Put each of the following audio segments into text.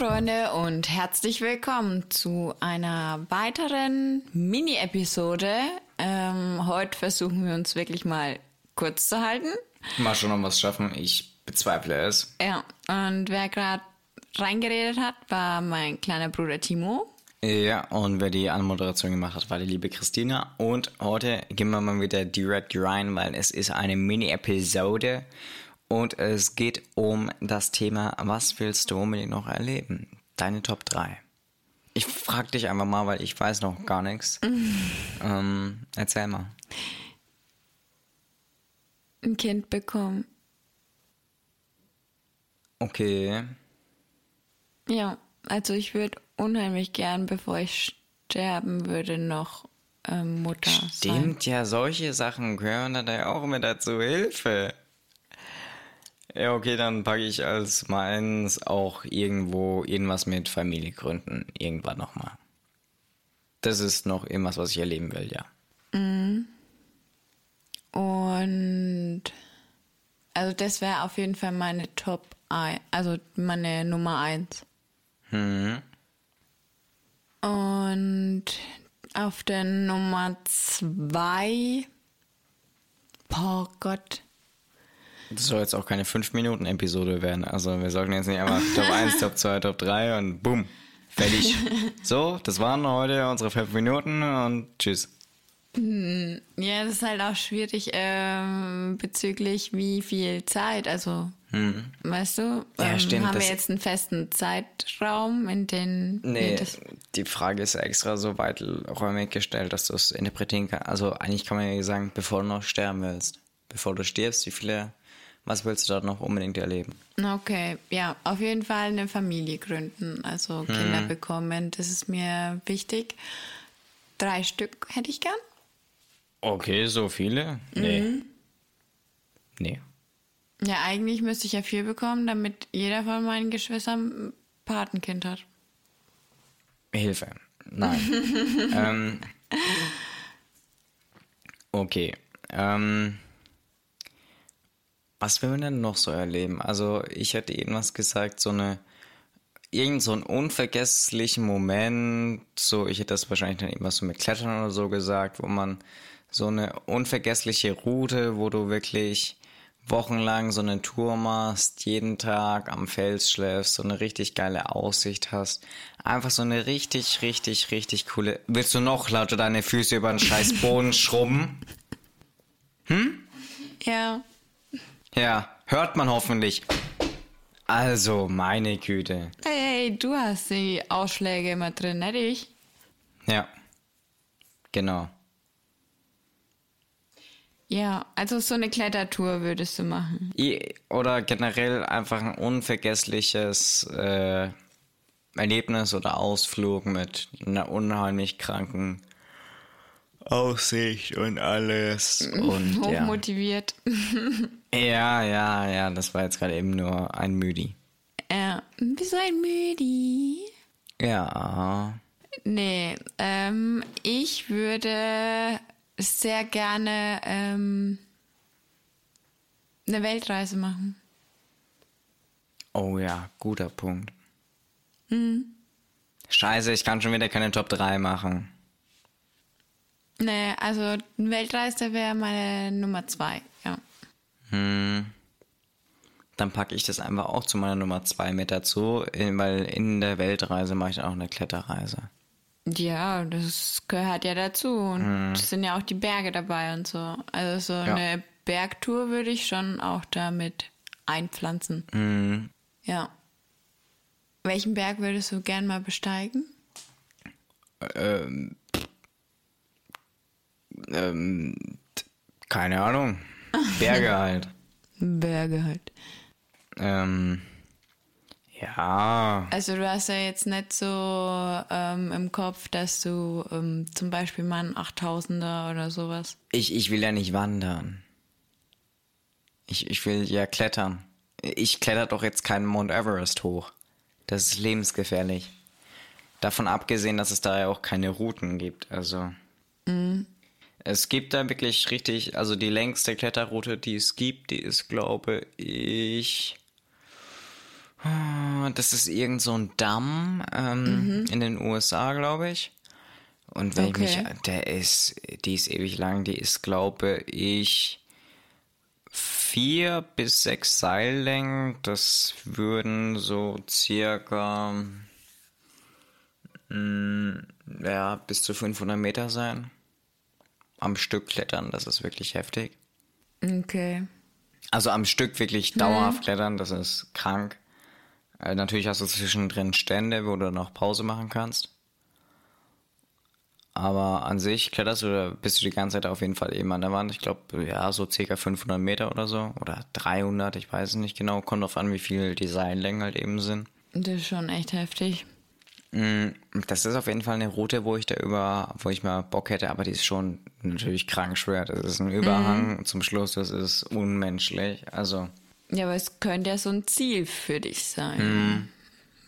Freunde und herzlich willkommen zu einer weiteren Mini-Episode. Heute versuchen wir uns wirklich mal kurz zu halten. Mal schon noch was schaffen, ich bezweifle es. Ja, und wer gerade reingeredet hat, war mein kleiner Bruder Timo. Ja, und wer die Anmoderation gemacht hat, war die liebe Christina. Und heute gehen wir mal wieder direkt rein, weil es ist eine Mini-Episode. Und es geht um das Thema, was willst du unbedingt noch erleben? Deine Top 3. Ich frag dich einfach mal, weil ich weiß noch gar nichts. Erzähl mal. Ein Kind bekommen. Okay. Ja, also ich würde unheimlich gern, bevor ich sterben würde, noch Mutter sein. Stimmt, ja, solche Sachen gehören da auch mit dazu. Hilfe! Ja, okay, dann packe ich als meins auch irgendwo irgendwas mit Familie gründen. Irgendwann nochmal. Das ist noch irgendwas, was ich erleben will, ja. Und also das wäre auf jeden Fall meine Top 1, also meine Nummer 1. Und auf der Nummer 2, oh Gott, das soll jetzt auch keine 5-Minuten-Episode werden. Also wir sollten jetzt nicht einfach Top 1, Top 2, Top 3 und bumm, fertig. So, das waren heute unsere 5 Minuten und tschüss. Ja, das ist halt auch schwierig bezüglich wie viel Zeit. Also, weißt du, ja, stimmt, haben wir jetzt einen festen Zeitraum, in den... Nee, die Frage ist extra so weiträumig gestellt, dass du es interpretieren kannst. Also eigentlich kann man ja sagen, bevor du noch sterben willst. Bevor du stirbst, wie viele... Was willst du da noch unbedingt erleben? Okay, ja, auf jeden Fall eine Familie gründen, also Kinder bekommen, das ist mir wichtig. 3 Stück hätte ich gern. Okay, so viele? Nee. Ja, eigentlich müsste ich ja 4 bekommen, damit jeder von meinen Geschwistern ein Patenkind hat. Hilfe, nein. Okay, was will man denn noch so erleben? Also ich hätte irgendwas gesagt, so einen unvergesslichen Moment, so ich hätte das wahrscheinlich dann irgendwas so mit Klettern oder so gesagt, wo man so eine unvergessliche Route, wo du wirklich wochenlang so eine Tour machst, jeden Tag am Fels schläfst, so eine richtig geile Aussicht hast. Einfach so eine richtig, richtig, richtig coole... Willst du noch lauter deine Füße über den scheiß Boden schrubben? Ja... Ja, hört man hoffentlich. Also, meine Güte. Hey, du hast die Ausschläge immer drin, ne, ich? Ja, genau. Ja, also so eine Klettertour würdest du machen. Oder generell einfach ein unvergessliches Erlebnis oder Ausflug mit einer unheimlich kranken Aussicht und alles. Und hochmotiviert. Ja, das war jetzt gerade eben nur ein Müdi. Ja, bist du ein Müdi? Ja. Nee, ich würde sehr gerne eine Weltreise machen. Oh ja, guter Punkt. Scheiße, ich kann schon wieder keine Top 3 machen. Nee, also eine Weltreise wäre meine Nummer 2, ja. Dann packe ich das einfach auch zu meiner Nummer 2 mit dazu, weil in der Weltreise mache ich dann auch eine Kletterreise. Ja, das gehört ja dazu und es sind ja auch die Berge dabei und so. Also so eine Bergtour würde ich schon auch damit einpflanzen. Ja. Welchen Berg würdest du gern mal besteigen? Keine Ahnung. Berge halt. Ja. Also du hast ja jetzt nicht so im Kopf, dass du zum Beispiel mal einen 8000er oder sowas. Ich will ja nicht wandern. Ich will ja klettern. Ich kletter doch jetzt keinen Mount Everest hoch. Das ist lebensgefährlich. Davon abgesehen, dass es da ja auch keine Routen gibt. Also... Es gibt da wirklich richtig, also die längste Kletterroute, die es gibt, die ist, glaube ich, Das ist irgend so ein Damm in den USA, glaube ich. Und wenn ich mich, die ist ewig lang, die ist, glaube ich, 4 bis 6 Seillängen. Das würden so circa, bis zu 500 Meter sein. Am Stück klettern, das ist wirklich heftig. Okay. Also am Stück wirklich dauerhaft klettern, das ist krank. Natürlich hast du zwischendrin Stände, wo du noch Pause machen kannst. Aber an sich kletterst du oder bist du die ganze Zeit auf jeden Fall eben an der Wand. Ich glaube, so ca. 500 Meter oder so. Oder 300, ich weiß es nicht genau. Kommt drauf an, wie viel die Seillängen halt eben sind. Das ist schon echt heftig. Das ist auf jeden Fall eine Route, wo ich mal Bock hätte, aber die ist schon natürlich krank schwer. Das ist ein Überhang zum Schluss, das ist unmenschlich. Also. Ja, aber es könnte ja so ein Ziel für dich sein.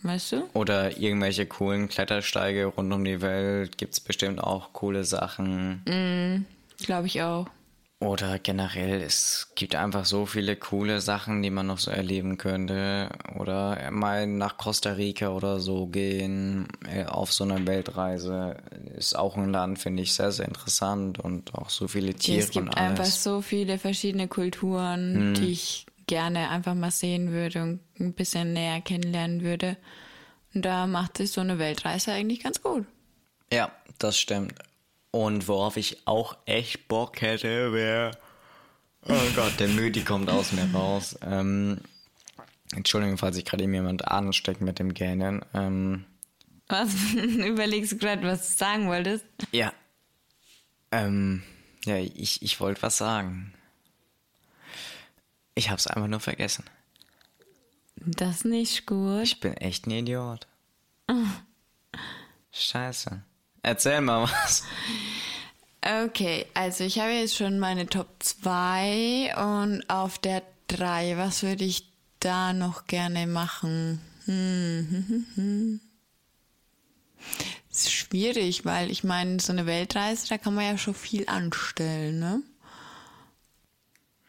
Weißt du? Oder irgendwelche coolen Klettersteige rund um die Welt, gibt's bestimmt auch coole Sachen. Glaube ich auch. Oder generell, es gibt einfach so viele coole Sachen, die man noch so erleben könnte. Oder mal nach Costa Rica oder so gehen, auf so einer Weltreise. Ist auch ein Land, finde ich, sehr, sehr interessant und auch so viele Tiere und alles. Es gibt einfach so viele verschiedene Kulturen, die ich gerne einfach mal sehen würde und ein bisschen näher kennenlernen würde. Und da macht es so eine Weltreise eigentlich ganz gut. Ja, das stimmt. Und worauf ich auch echt Bock hätte, wäre... Oh Gott, der Müdi kommt aus mir raus. Entschuldigung, falls ich gerade eben jemand ansteckt mit dem Gähnen. Was? Überlegst du gerade, was du sagen wolltest? Ja. Ich wollte was sagen. Ich hab's einfach nur vergessen. Das ist nicht gut. Ich bin echt ein Idiot. Scheiße. Erzähl mal was. Okay, also ich habe jetzt schon meine Top 2 und auf der 3, was würde ich da noch gerne machen? Das ist schwierig, weil ich meine, so eine Weltreise, da kann man ja schon viel anstellen,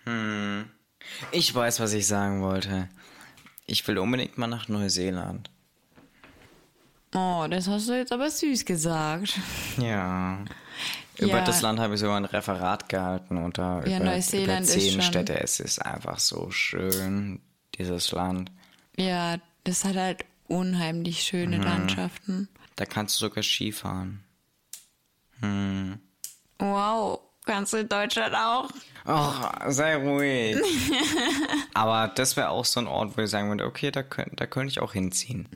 ne? Ich weiß, was ich sagen wollte. Ich will unbedingt mal nach Neuseeland. Oh, das hast du jetzt aber süß gesagt. Ja. Über das Land habe ich sogar ein Referat gehalten und über 10 Städte. Es ist einfach so schön, dieses Land. Ja, das hat halt unheimlich schöne Landschaften. Da kannst du sogar Skifahren. Wow, kannst du in Deutschland auch? Och, sei ruhig. Aber das wäre auch so ein Ort, wo ich sagen würde, okay, da könnte ich auch hinziehen.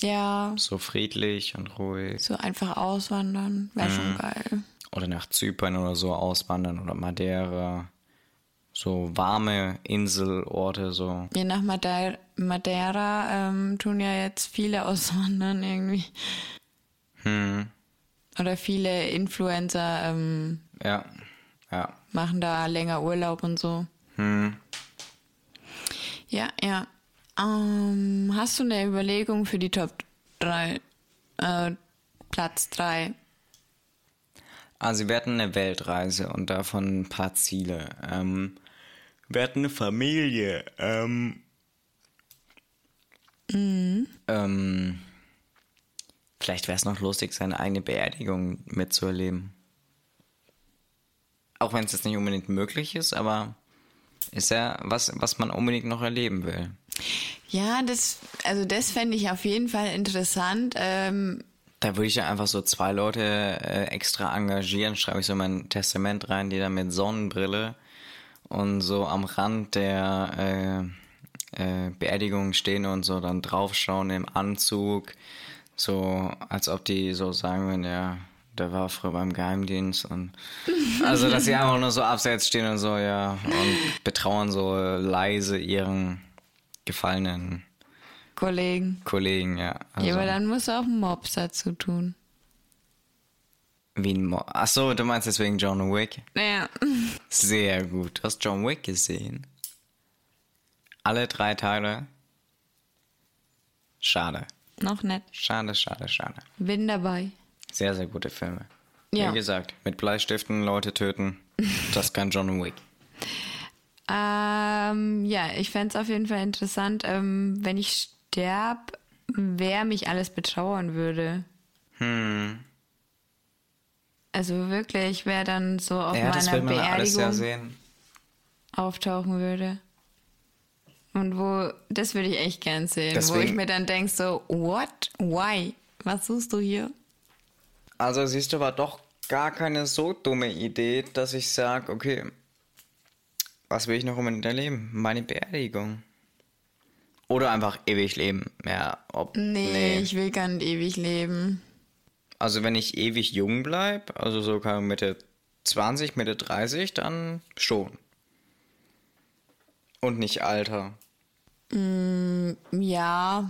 Ja. So friedlich und ruhig. So einfach auswandern, wäre schon geil. Oder nach Zypern oder so auswandern oder Madeira. So warme Inselorte, so. Je nach Madeira tun ja jetzt viele auswandern irgendwie. Oder viele Influencer machen da länger Urlaub und so. Ja. Hast du eine Überlegung für die Top 3, Platz 3? Also wir hatten eine Weltreise und davon ein paar Ziele. Wir hatten eine Familie. Vielleicht wäre es noch lustig, seine eigene Beerdigung mitzuerleben. Auch wenn es jetzt nicht unbedingt möglich ist, aber... Ist ja was man unbedingt noch erleben will. Ja, das fände ich auf jeden Fall interessant. Da würde ich ja einfach so 2 Leute extra engagieren, schreibe ich so mein Testament rein, die da mit Sonnenbrille und so am Rand der Beerdigung stehen und so dann draufschauen im Anzug. So, als ob die so sagen würden, ja, der war früher beim Geheimdienst und also, dass sie einfach nur so abseits stehen und so, ja, und betrauern so leise ihren gefallenen Kollegen, ja. Also. Ja, aber dann musst du auch einen Mops dazu tun. Wie ein Mops? Achso, du meinst deswegen John Wick? Ja. Sehr gut. Du hast John Wick gesehen. Alle 3 Teile. Schade. Noch nicht. Schade. Bin dabei. Sehr, sehr gute Filme. Ja. Wie gesagt, mit Bleistiften Leute töten, das kann John Wick. Ja, ich fände es auf jeden Fall interessant, wenn ich sterbe, wer mich alles betrauern würde. Hm. Also wirklich, wer dann so auf meiner Beerdigung alles sehen. Auftauchen würde. Und wo, das würde ich echt gern sehen. Deswegen, wo ich mir dann denke so, what? Why? Was suchst du hier? Also siehst du, war doch gar keine so dumme Idee, dass ich sage, okay, was will ich noch unbedingt erleben? Meine Beerdigung. Oder einfach ewig leben. Ja, nee, ich will gar nicht ewig leben. Also wenn ich ewig jung bleibe, also so Mitte 20, Mitte 30, dann schon. Und nicht Alter. Ja,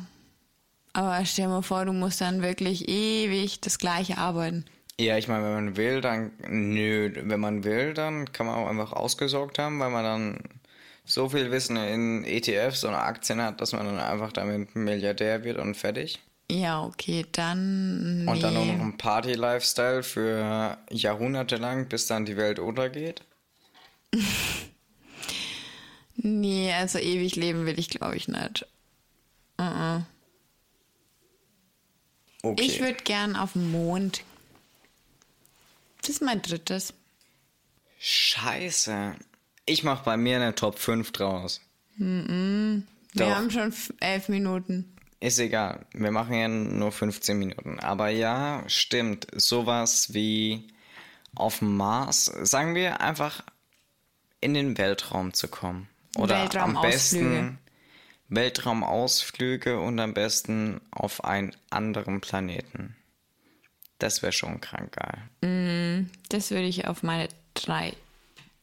aber stell dir vor, du musst dann wirklich ewig das Gleiche arbeiten. Ja, ich meine, wenn man will, dann kann man auch einfach ausgesorgt haben, weil man dann so viel Wissen in ETFs und Aktien hat, dass man dann einfach damit Milliardär wird und fertig. Ja, okay, dann... Nee. Und dann noch ein Party-Lifestyle für Jahrhunderte lang, bis dann die Welt untergeht? Nee, also ewig leben will ich, glaube ich, nicht. Okay. Ich würde gern auf den Mond. Das ist mein drittes. Scheiße. Ich mache bei mir eine Top 5 draus. Wir haben schon 11 Minuten. Ist egal, wir machen ja nur 15 Minuten. Aber ja, stimmt, sowas wie auf dem Mars, sagen wir einfach in den Weltraum zu kommen. Oder am besten Weltraumausflüge und am besten auf einen anderen Planeten. Das wäre schon krank geil. Das würde ich auf meine 3.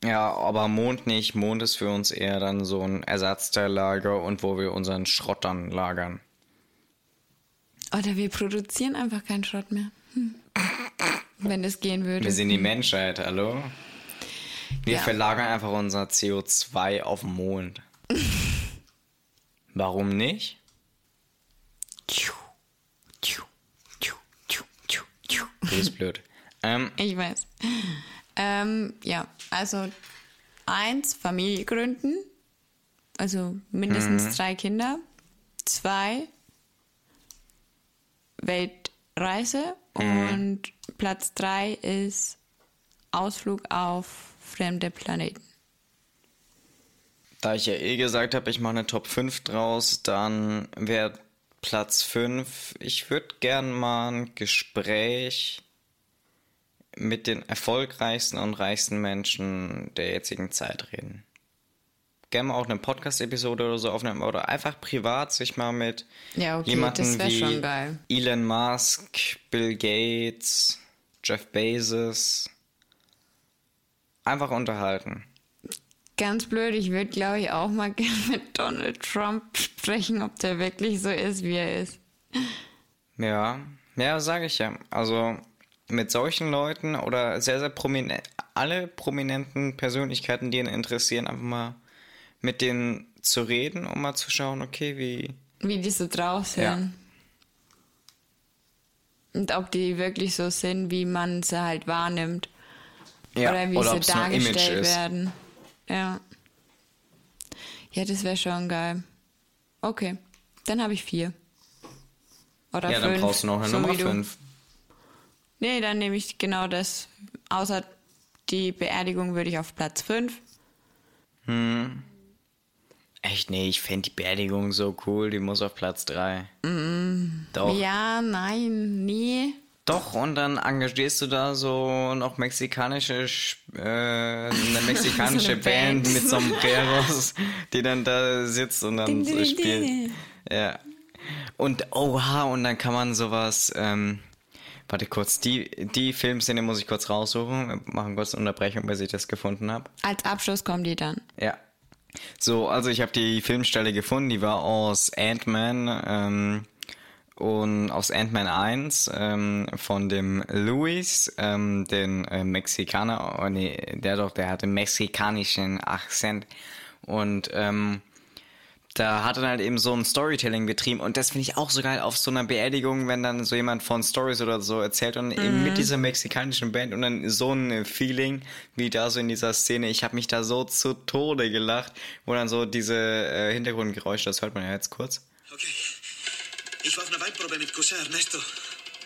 Ja, aber Mond nicht. Mond ist für uns eher dann so ein Ersatzteillager und wo wir unseren Schrott dann lagern. Oder wir produzieren einfach keinen Schrott mehr. Wenn es gehen würde. Wir sind die Menschheit, hallo? Wir verlagern einfach unser CO2 auf den Mond. Warum nicht? Das ist blöd. Ich weiß. Ja, also 1, Familie gründen. Also mindestens 3 Kinder. 2, Weltreise und Platz 3 ist Ausflug auf fremde Planeten. Da ich ja eh gesagt habe, ich mache eine Top 5 draus, dann wäre Platz 5, ich würde gern mal ein Gespräch mit den erfolgreichsten und reichsten Menschen der jetzigen Zeit reden. Gerne mal auch eine Podcast-Episode oder so aufnehmen oder einfach privat sich mal mit jemandem wie Elon Musk, Bill Gates, Jeff Bezos einfach unterhalten. Ganz blöd, ich würde glaube ich auch mal gerne mit Donald Trump sprechen, ob der wirklich so ist, wie er ist. Ja, sage ich ja. Also mit solchen Leuten oder sehr, sehr alle prominenten Persönlichkeiten, die ihn interessieren, einfach mal mit denen zu reden, um mal zu schauen, okay, wie die so drauf sind. Ja. Und ob die wirklich so sind, wie man sie halt wahrnimmt. Ja. Oder wie sie dargestellt werden. Ja. Ja, das wäre schon geil. Okay, dann habe ich 4. Oder 5. Ja, dann brauchst du noch eine Nummer 5. Nee, dann nehme ich genau das. Außer die Beerdigung würde ich auf Platz 5. Echt? Nee, ich fände die Beerdigung so cool. Die muss auf Platz 3. Doch. Ja, nein, nee. Doch, und dann engagierst du da so noch eine mexikanische so eine Band mit Sombreros, die dann da sitzt und dann so spielt. Ja. Und und dann kann man sowas... Warte kurz, die Filmszene muss ich kurz raussuchen. Wir machen kurz eine Unterbrechung, bis ich das gefunden habe. Als Abschluss kommen die dann. Ja. So, also ich habe die Filmstelle gefunden, die war aus Ant-Man und aus Ant-Man 1 von dem Luis, den Mexikaner. Oh, nee, der hatte mexikanischen Akzent. Und Da hat dann halt eben so ein Storytelling betrieben und das finde ich auch so geil auf so einer Beerdigung, wenn dann so jemand von Stories oder so erzählt und eben mit dieser mexikanischen Band und dann so ein Feeling wie da so in dieser Szene, ich habe mich da so zu Tode gelacht, wo dann so diese Hintergrundgeräusche, das hört man ja jetzt kurz. Okay, ich war auf einer Weinprobe mit Cousin Ernesto.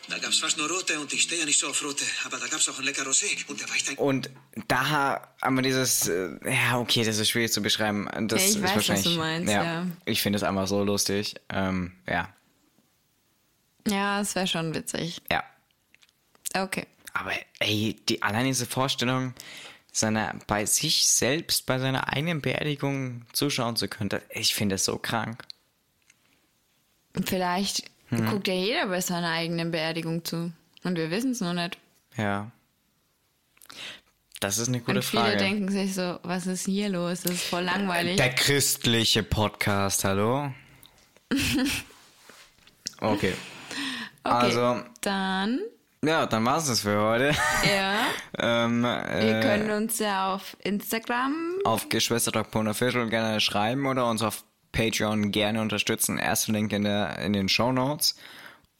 Da gab's fast nur Rote und ich stehe ja nicht so auf Rote, aber da gab's auch ein lecker Rosé und da war ich dann... Und da haben wir dieses... ja, okay, das ist schwierig zu beschreiben. Das ja, ich weiß, wahrscheinlich, was du meinst, ja. Ich finde es einfach so lustig, ja. Ja, es wäre schon witzig. Ja. Okay. Aber ey, allein diese Vorstellung, bei sich selbst, bei seiner eigenen Beerdigung zuschauen zu können, ich finde das so krank. Vielleicht... Guckt ja jeder bei seiner eigenen Beerdigung zu. Und wir wissen es noch nicht. Ja. Das ist eine gute Frage. Und viele denken sich so, was ist hier los? Das ist voll langweilig. Der christliche Podcast, hallo? Okay. Also, dann... Ja, dann war es das für heute. Ja. Ihr könnt uns ja auf Instagram... Auf geschwistertalk.official gerne schreiben oder uns auf Patreon gerne unterstützen. Erster Link in den Shownotes.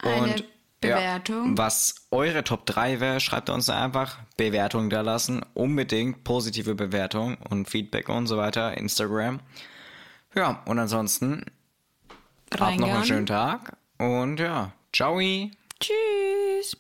Und Bewertung. Ja, was eure Top 3 wäre, schreibt uns einfach. Bewertung da lassen. Unbedingt positive Bewertung und Feedback und so weiter. Instagram. Ja, und ansonsten habt noch einen schönen Tag. Und ja, ciao. Tschüss.